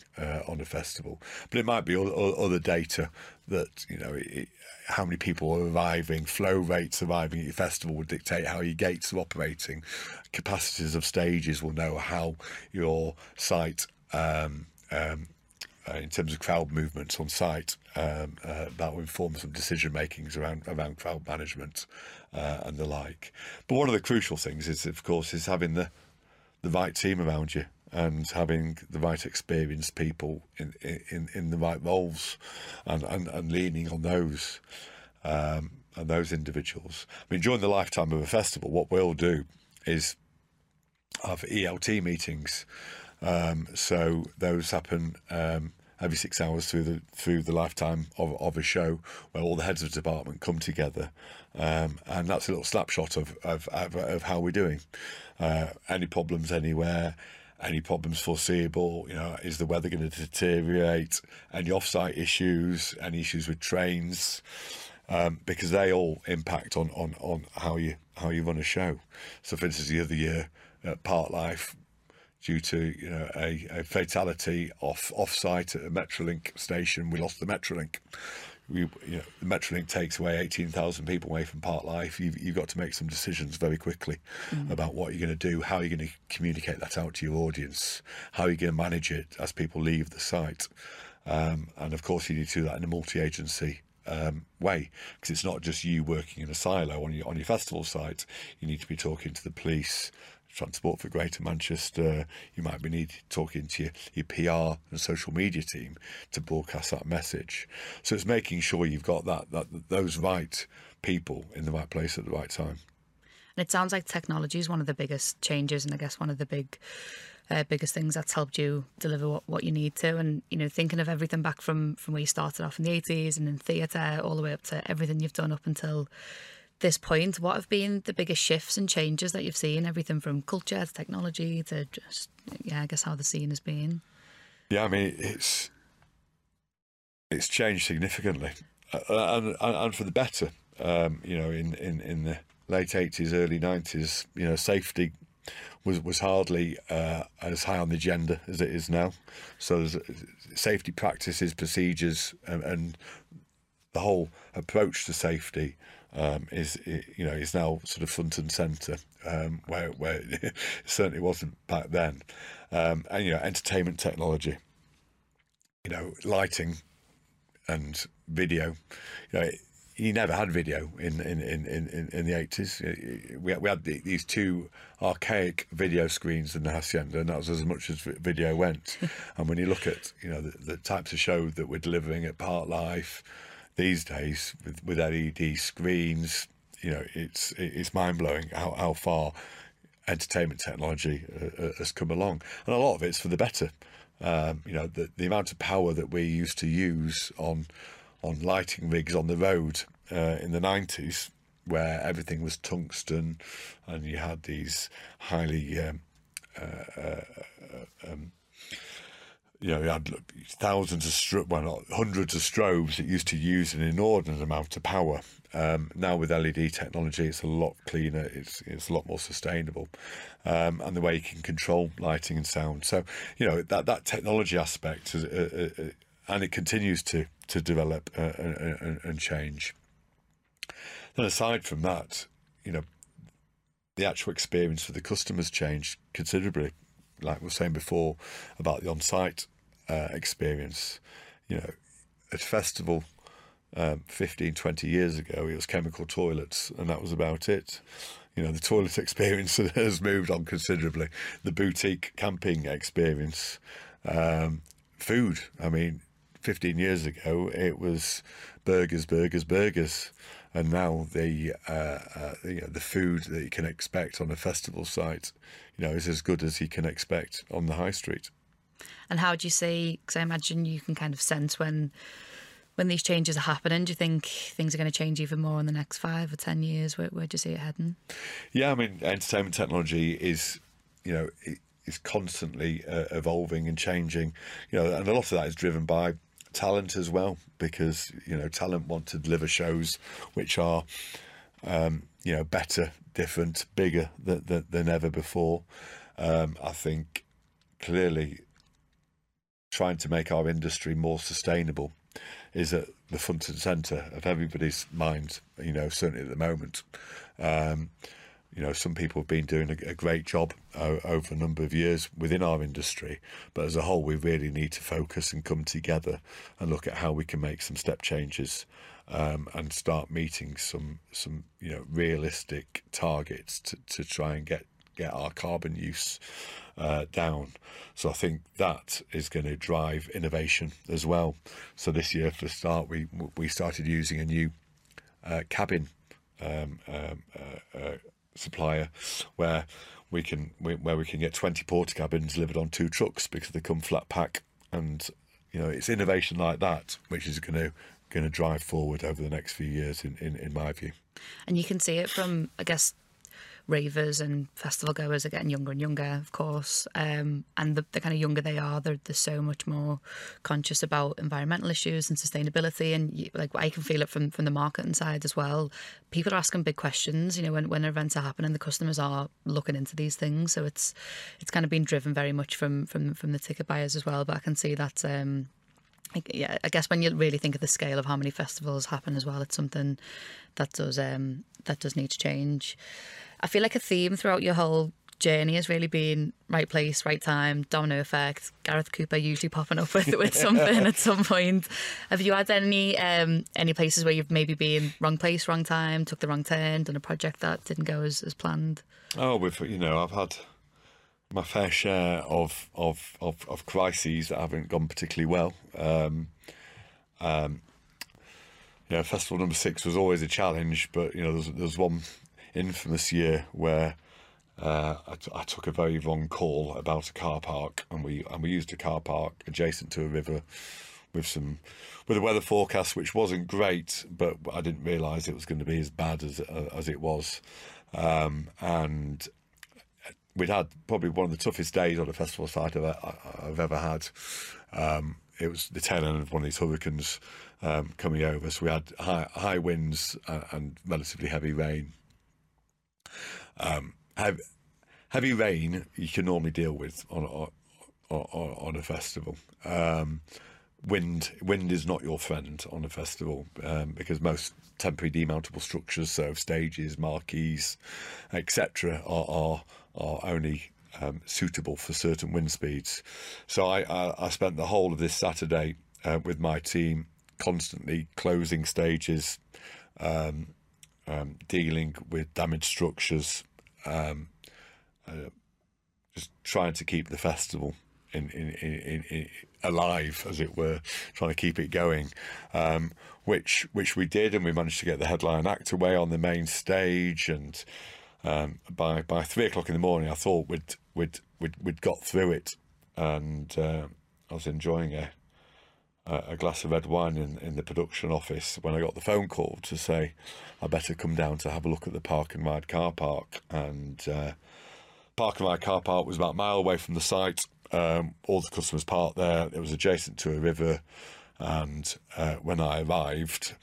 on a festival. But it might be other data that, you know, how many people are arriving, flow rates arriving at your festival would dictate how your gates are operating, capacities of stages will know how your site in terms of crowd movements on site, that will inform some decision makings around crowd management and the like. But one of the crucial things is, of course, is having the right team around you and having the right experienced people in the right roles, and leaning on those and those individuals. I mean, during the lifetime of a festival, what we'll do is have ELT meetings. So those happen every 6 hours through the lifetime of a show, where all the heads of department come together, and that's a little snapshot of how we're doing. Any problems anywhere? Any problems foreseeable? You know, is the weather going to deteriorate? Any off-site issues? Any issues with trains? Because they all impact on how you run a show. So, for instance, the other year at Parklife, due to, you know, a fatality off-site at a Metrolink station, we lost the Metrolink. You know, the Metrolink takes away 18,000 people away from Parklife. You've got to make some decisions very quickly about what you're going to do, how you're going to communicate that out to your audience, how you're going to manage it as people leave the site. And of course, you need to do that in a multi-agency way, because it's not just you working in a silo on your festival site. You need to be talking to the police, Transport for Greater Manchester, you might be needing talking to your PR and social media team to broadcast that message. So it's making sure you've got those right people in the right place at the right time. And it sounds like technology is one of the biggest changes, and I guess one of the biggest things that's helped you deliver what you need to. And, you know, thinking of everything back from where you started off in the 80s and in theatre all the way up to everything you've done up until this point, what have been the biggest shifts and changes that you've seen? Everything from culture to technology to just, yeah, I guess how the scene has been. Yeah, I mean, it's changed significantly, and for the better. You know, in the late 80s, early 90s, you know, safety was hardly as high on the agenda as it is now. So there's safety practices, procedures, and the whole approach to safety is now sort of front and centre, where it certainly wasn't back then. And, you know, entertainment technology, you know, lighting and video. You know, you never had video in the 80s. We had these two archaic video screens in the Hacienda, and that was as much as video went. And when you look at, you know, the types of show that we're delivering at Parklife these days with LED screens, you know, it's mind-blowing how far entertainment technology has come along, and a lot of it's for the better. You know, the amount of power that we used to use on lighting rigs on the road in the 90s, where everything was tungsten and you had these highly you know, you had thousands of hundreds of strobes that used to use an inordinate amount of power. Now with LED technology, it's a lot cleaner. It's a lot more sustainable, and the way you can control lighting and sound. So, you know, that technology aspect, is, and it continues to develop and change. Then aside from that, you know, the actual experience for the customers changed considerably. Like we were saying before about the on-site experience, you know, at a festival 15, 20 years ago, it was chemical toilets, and that was about it. You know, the toilet experience has moved on considerably. The boutique camping experience, food. I mean, 15 years ago, it was burgers. And now you know, the food that you can expect on a festival site, you know, is as good as you can expect on the high street. And how do you see? Because I imagine you can kind of sense when these changes are happening. Do you think things are going to change even more in the next 5 or 10 years? Where do you see it heading? Yeah, I mean, entertainment technology is, you know, is constantly evolving and changing. You know, and a lot of that is driven by talent as well, because, you know, talent want to deliver shows which are you know, better, different, bigger than ever before. I think clearly trying to make our industry more sustainable is at the front and centre of everybody's mind, you know, certainly at the moment. You know, some people have been doing a great job over a number of years within our industry, but as a whole, we really need to focus and come together and look at how we can make some step changes, and start meeting some you know, realistic targets to try and get our carbon use down. So I think that is going to drive innovation as well. So this year, for the start, we started using a new cabin supplier, where we can get 20 porta cabins delivered on 2 trucks because they come flat pack. And, you know, it's innovation like that which is going to drive forward over the next few years, in my view. And you can see it from, I guess, ravers and festival goers are getting younger and younger, of course, and the kind of younger they are, they're so much more conscious about environmental issues and sustainability. And like, I can feel it from the marketing side as well. People are asking big questions, you know, when events are happening, the customers are looking into these things. So it's kind of been driven very much from the ticket buyers as well. But I can see that, yeah, I guess when you really think of the scale of how many festivals happen as well, it's something that does need to change. I feel like a theme throughout your whole journey has really been right place, right time, domino effect, Gareth Cooper usually popping up with something at some point. Have you had any places where you've maybe been wrong place, wrong time, took the wrong turn, done a project that didn't go as planned? Oh, I've had my fair share of crises that haven't gone particularly well. Yeah, Festival No. 6 was always a challenge, but there's one infamous year where I took a very wrong call about a car park, and we used a car park adjacent to a river with a weather forecast which wasn't great, but I didn't realise it was going to be as bad as it was, and we'd had probably one of the toughest days on a festival site I've ever had. It was the tail end of one of these hurricanes coming over, so we had high winds and relatively heavy rain. Heavy rain you can normally deal with on a festival. Wind is not your friend on a festival, because most temporary demountable structures, so stages, marquees, etc., are only suitable for certain wind speeds. So I spent the whole of this Saturday with my team constantly closing stages, dealing with damaged structures, just trying to keep the festival in alive, as it were, trying to keep it going, which we did, and we managed to get the headline act away on the main stage, and by 3 o'clock in the morning I thought we'd got through it, and I was enjoying a glass of red wine in the production office when I got the phone call to say I better come down to have a look at the Park and Ride car park. And Park and Ride car park was about a mile away from the site. All the customers parked there. It was adjacent to a river, and when I arrived,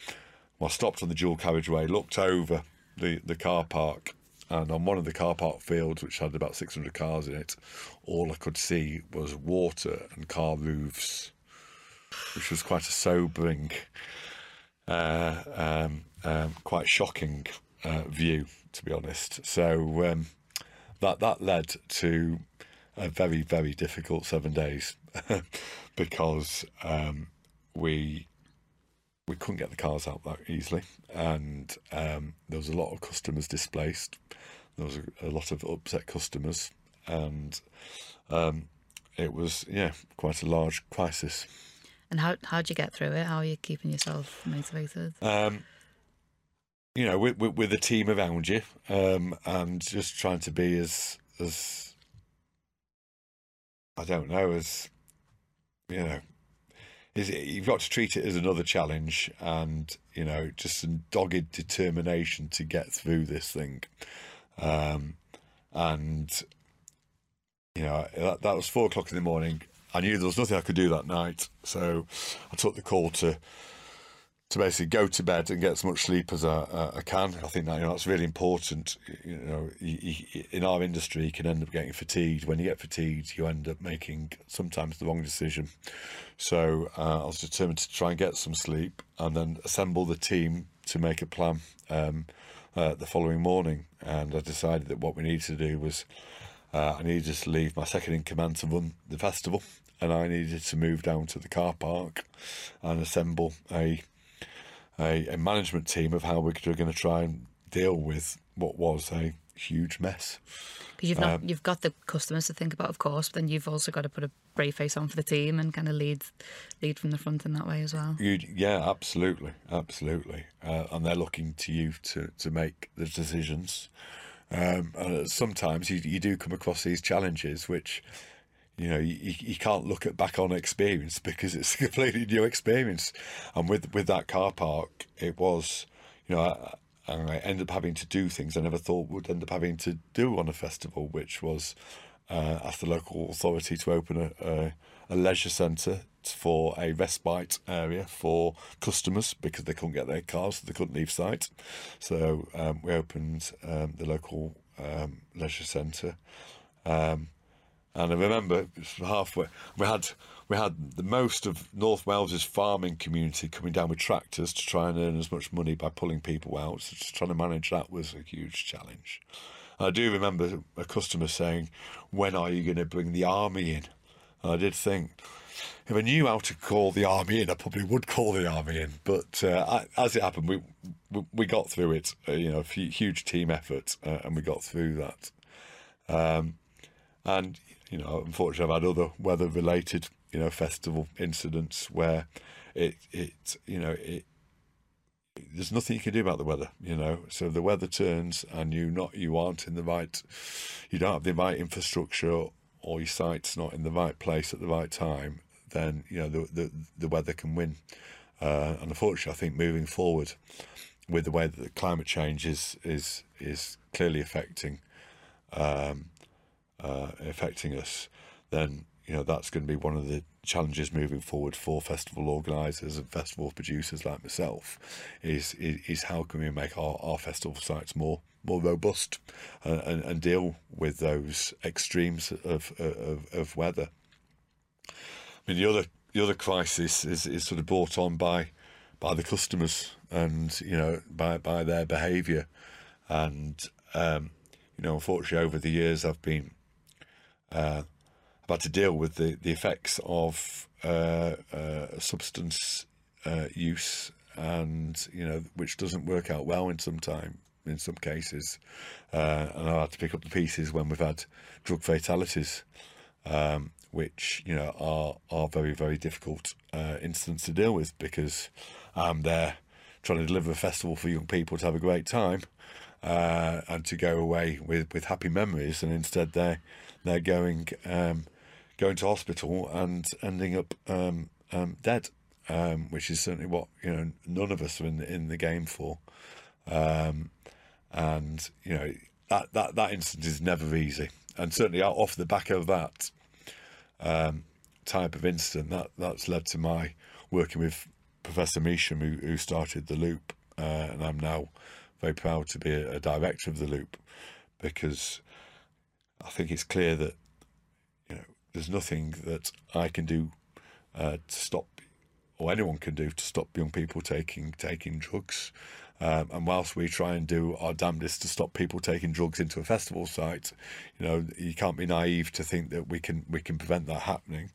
I stopped on the dual carriageway, looked over the car park, and on one of the car park fields, which had about 600 cars in it, all I could see was water and car roofs, which was quite a sobering, quite shocking view, to be honest. So that led to a very, very difficult 7 days, because we couldn't get the cars out that easily, and there was a lot of customers displaced. There was a lot of upset customers, and it was quite a large crisis. And how'd you get through it? How are you keeping yourself motivated? With a team around you, and just trying to be you've got to treat it as another challenge, and just some dogged determination to get through this thing. And that was 4 o'clock in the morning. I knew there was nothing I could do that night, so I took the call to basically go to bed and get as much sleep as I can. I think that that's really important. In our industry, you can end up getting fatigued. When you get fatigued, you end up making sometimes the wrong decision. So I was determined to try and get some sleep and then assemble the team to make a plan the following morning. And I decided that what we needed to do was I needed to leave my second in command to run the festival, and I needed to move down to the car park and assemble a management team of how we were going to try and deal with what was a huge mess. Because you've got the customers to think about, of course, but then you've also got to put a brave face on for the team and kind of lead from the front in that way as well. Yeah, absolutely. And they're looking to you to make the decisions. And sometimes you do come across these challenges which you can't look back on experience, because it's a completely new experience. And with that car park, it was, I ended up having to do things I never thought would end up having to do on a festival, which was ask the local authority to open a leisure centre for a respite area for customers, because they couldn't get their cars, so they couldn't leave site. So we opened the local leisure centre. And I remember halfway, we had the most of North Wales's farming community coming down with tractors to try and earn as much money by pulling people out. So just trying to manage that was a huge challenge. I do remember a customer saying, when are you going to bring the army in? And I did think, if I knew how to call the army in, I probably would call the army in. But as it happened, we got through it, you know, a huge team effort, and we got through that. And, you know, unfortunately, I've had other weather-related, you know, festival incidents where there's nothing you can do about the weather, you know. So the weather turns and you aren't in the right, you don't have the right infrastructure, or your site's not in the right place at the right time, then, you know, the weather can win. And unfortunately, I think moving forward with the way that the climate change is clearly affecting us, then, you know, that's going to be one of the challenges moving forward for festival organisers and festival producers like myself, is how can we make our festival sites more robust and deal with those extremes of weather. I mean, the other crisis is sort of brought on by the customers, and, you know, by their behaviour. And you know, unfortunately, over the years, I've been about to deal with the effects of substance use, and, you know, which doesn't work out well in some cases, and I had to pick up the pieces when we've had drug fatalities, which, you know, are very, very difficult incidents to deal with, because I'm there trying to deliver a festival for young people to have a great time, and to go away with happy memories, and instead they're going to hospital and ending up dead, which is certainly what, you know, none of us are in the game for. And, you know, that incident is never easy, and certainly off the back of that type of incident, that's led to my working with Professor Measham, who started the Loop, and I'm now very proud to be a director of the Loop, because I think it's clear that, you know, there's nothing that I can do to stop, or anyone can do to stop young people taking drugs. And whilst we try and do our damnedest to stop people taking drugs into a festival site, you know, you can't be naive to think that we can prevent that happening.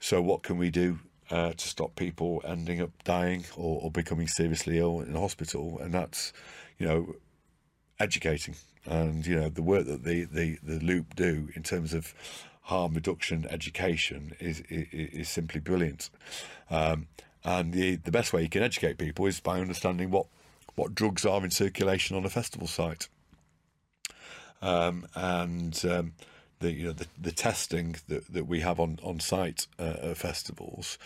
So what can we do to stop people ending up dying or becoming seriously ill in hospital? And that's, you know, educating. And, you know, the work that the Loop do in terms of harm reduction education is simply brilliant. And the best way you can educate people is by understanding what drugs are in circulation on a festival site, and the testing that we have on site at festivals.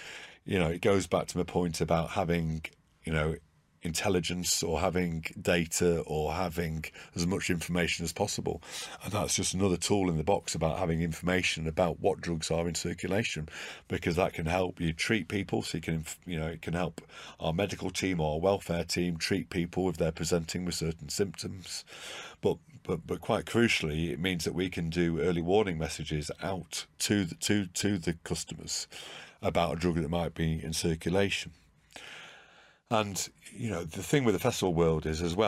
You know, it goes back to my point about having, you know, intelligence, or having data, or having as much information as possible. And that's just another tool in the box about having information about what drugs are in circulation, because that can help you treat people. So you can, you know, it can help our medical team or our welfare team treat people if they're presenting with certain symptoms, but quite crucially, it means that we can do early warning messages out to the customers about a drug that might be in circulation. And, you know, the thing with the festival world is we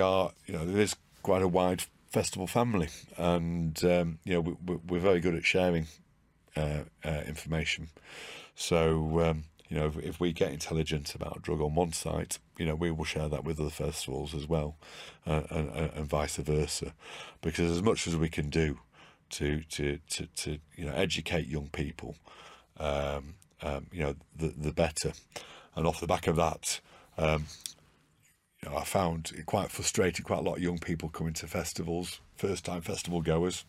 are there is quite a wide festival family, and, you know, we're very good at sharing information. So, you know, if we get intelligent about a drug on one site, you know, we will share that with other festivals as well, and vice versa, because as much as we can do to you know, educate young people, you know, the better. And off the back of that, you know, I found it quite frustrating, quite a lot of young people coming to festivals, first time festival goers,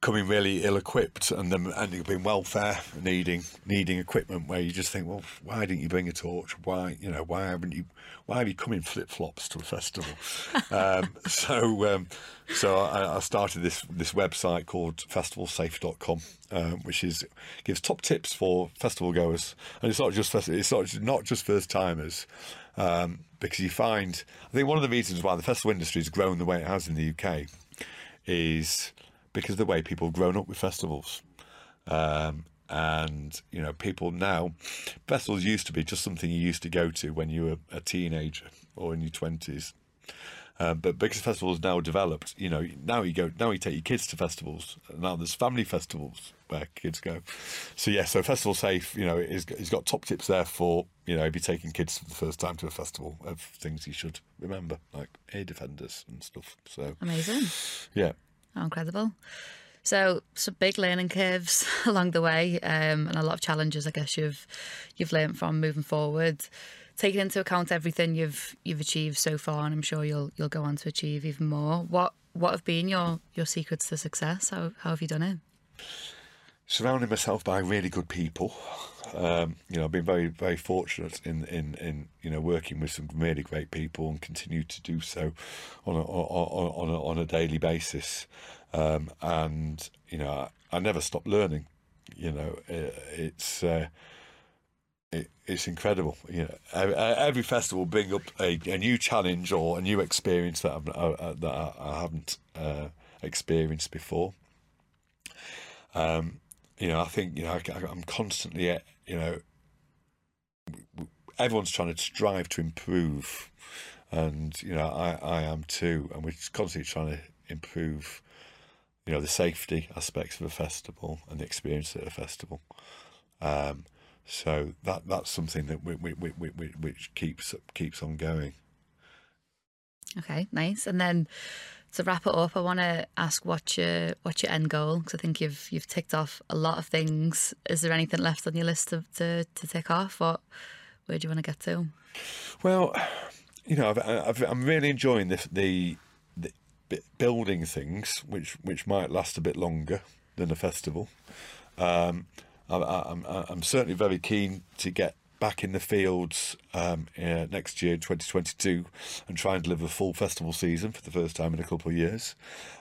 coming really ill equipped, and then ending up in welfare, needing equipment, where you just think, well, why didn't you bring a torch? Why have you come in flip flops to a festival? So I started this website called festivalsafe.com, which gives top tips for festival goers, and it's not just first timers, because you find, I think one of the reasons why the festival industry has grown the way it has in the UK is because of the way people have grown up with festivals. And, you know, people now, festivals used to be just something you used to go to when you were a teenager or in your 20s. But because festivals now developed, you know, now you take your kids to festivals. Now there's family festivals where kids go. So yeah, so Festival Safe, you know, it's got top tips there for, you know, if you're taking kids for the first time to a festival, of things you should remember, like ear defenders and stuff. So amazing. Yeah. Oh, incredible. So some big learning curves along the way, and a lot of challenges, I guess, you've learned from moving forward, taking into account everything you've achieved so far, and I'm sure you'll go on to achieve even more. What have been your secrets to success? How have you done it? Surrounding myself by really good people. You know, I've been very, very fortunate in you know, working with some really great people, and continue to do so on a daily basis. And you know, I never stop learning. You know, it's incredible. You know, every festival brings up a new challenge or a new experience that I haven't experienced before. You know, I think, you know, I'm constantly, you know, everyone's trying to strive to improve, and you know, I am too, and we're constantly trying to improve, you know, the safety aspects of a festival and the experience at a festival. So that's something that which keeps on going. Okay, nice. And then to wrap it up, I want to ask what's your end goal, because I think you've ticked off a lot of things. Is there anything left on your list to tick off? Where do you want to get to? Well, you know, I'm really enjoying the building things, which might last a bit longer than a festival. I'm certainly very keen to get back in the fields next year, 2022, and try and deliver a full festival season for the first time in a couple of years.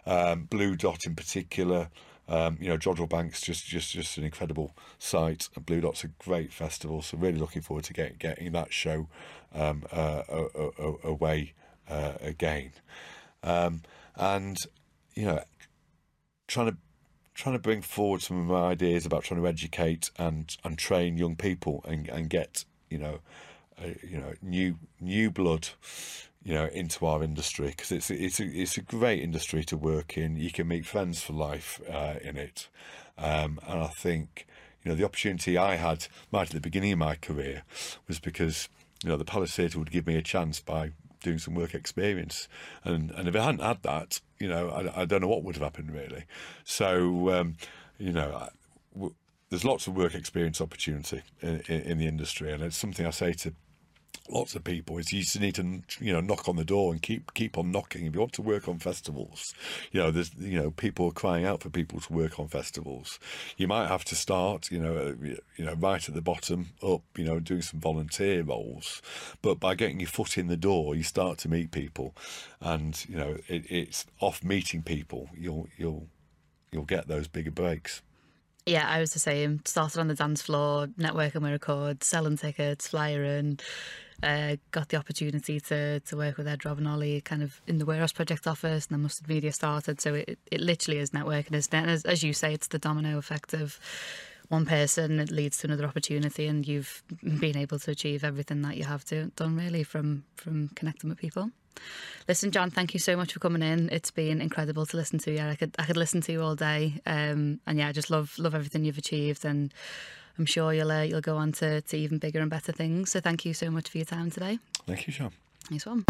Blue Dot in particular, you know, Jodrell Bank's just an incredible site, and Blue Dot's a great festival, so really looking forward to getting that show away again. And you know, trying to bring forward some of my ideas about trying to educate and train young people and get, you know, new blood, you know, into our industry, because it's a great industry to work in. You can make friends for life in it, and I think, you know, the opportunity I had right at the beginning of my career was because, you know, the Palace Theatre would give me a chance by doing some work experience, and if I hadn't had that, you know, I don't know what would have happened, really. So you know, there's lots of work experience opportunity in the industry, and it's something I say to lots of people, is you just need to, you know, knock on the door and keep on knocking. If you want to work on festivals, you know, there's, you know, people are crying out for people to work on festivals. You might have to start, you know, right at the bottom up, you know, doing some volunteer roles, but by getting your foot in the door, you start to meet people, and you know, it's off meeting people you'll get those bigger breaks. Yeah, I was the same. Started on the dance floor, networking where I could, selling tickets, flyering. Got the opportunity to work with Ed, Rob and Ollie kind of in the Warehouse Project office, and then Mustard Media started. So it literally is networking, isn't it? And as you say, it's the domino effect of one person, it leads to another opportunity, and you've been able to achieve everything that you have done, really, from connecting with people. Listen, John, thank you so much for coming in. It's been incredible to listen to you. I could listen to you all day, and yeah, I just love everything you've achieved, and I'm sure you'll go on to even bigger and better things. So thank you so much for your time today. Thank you, Sean. Nice one.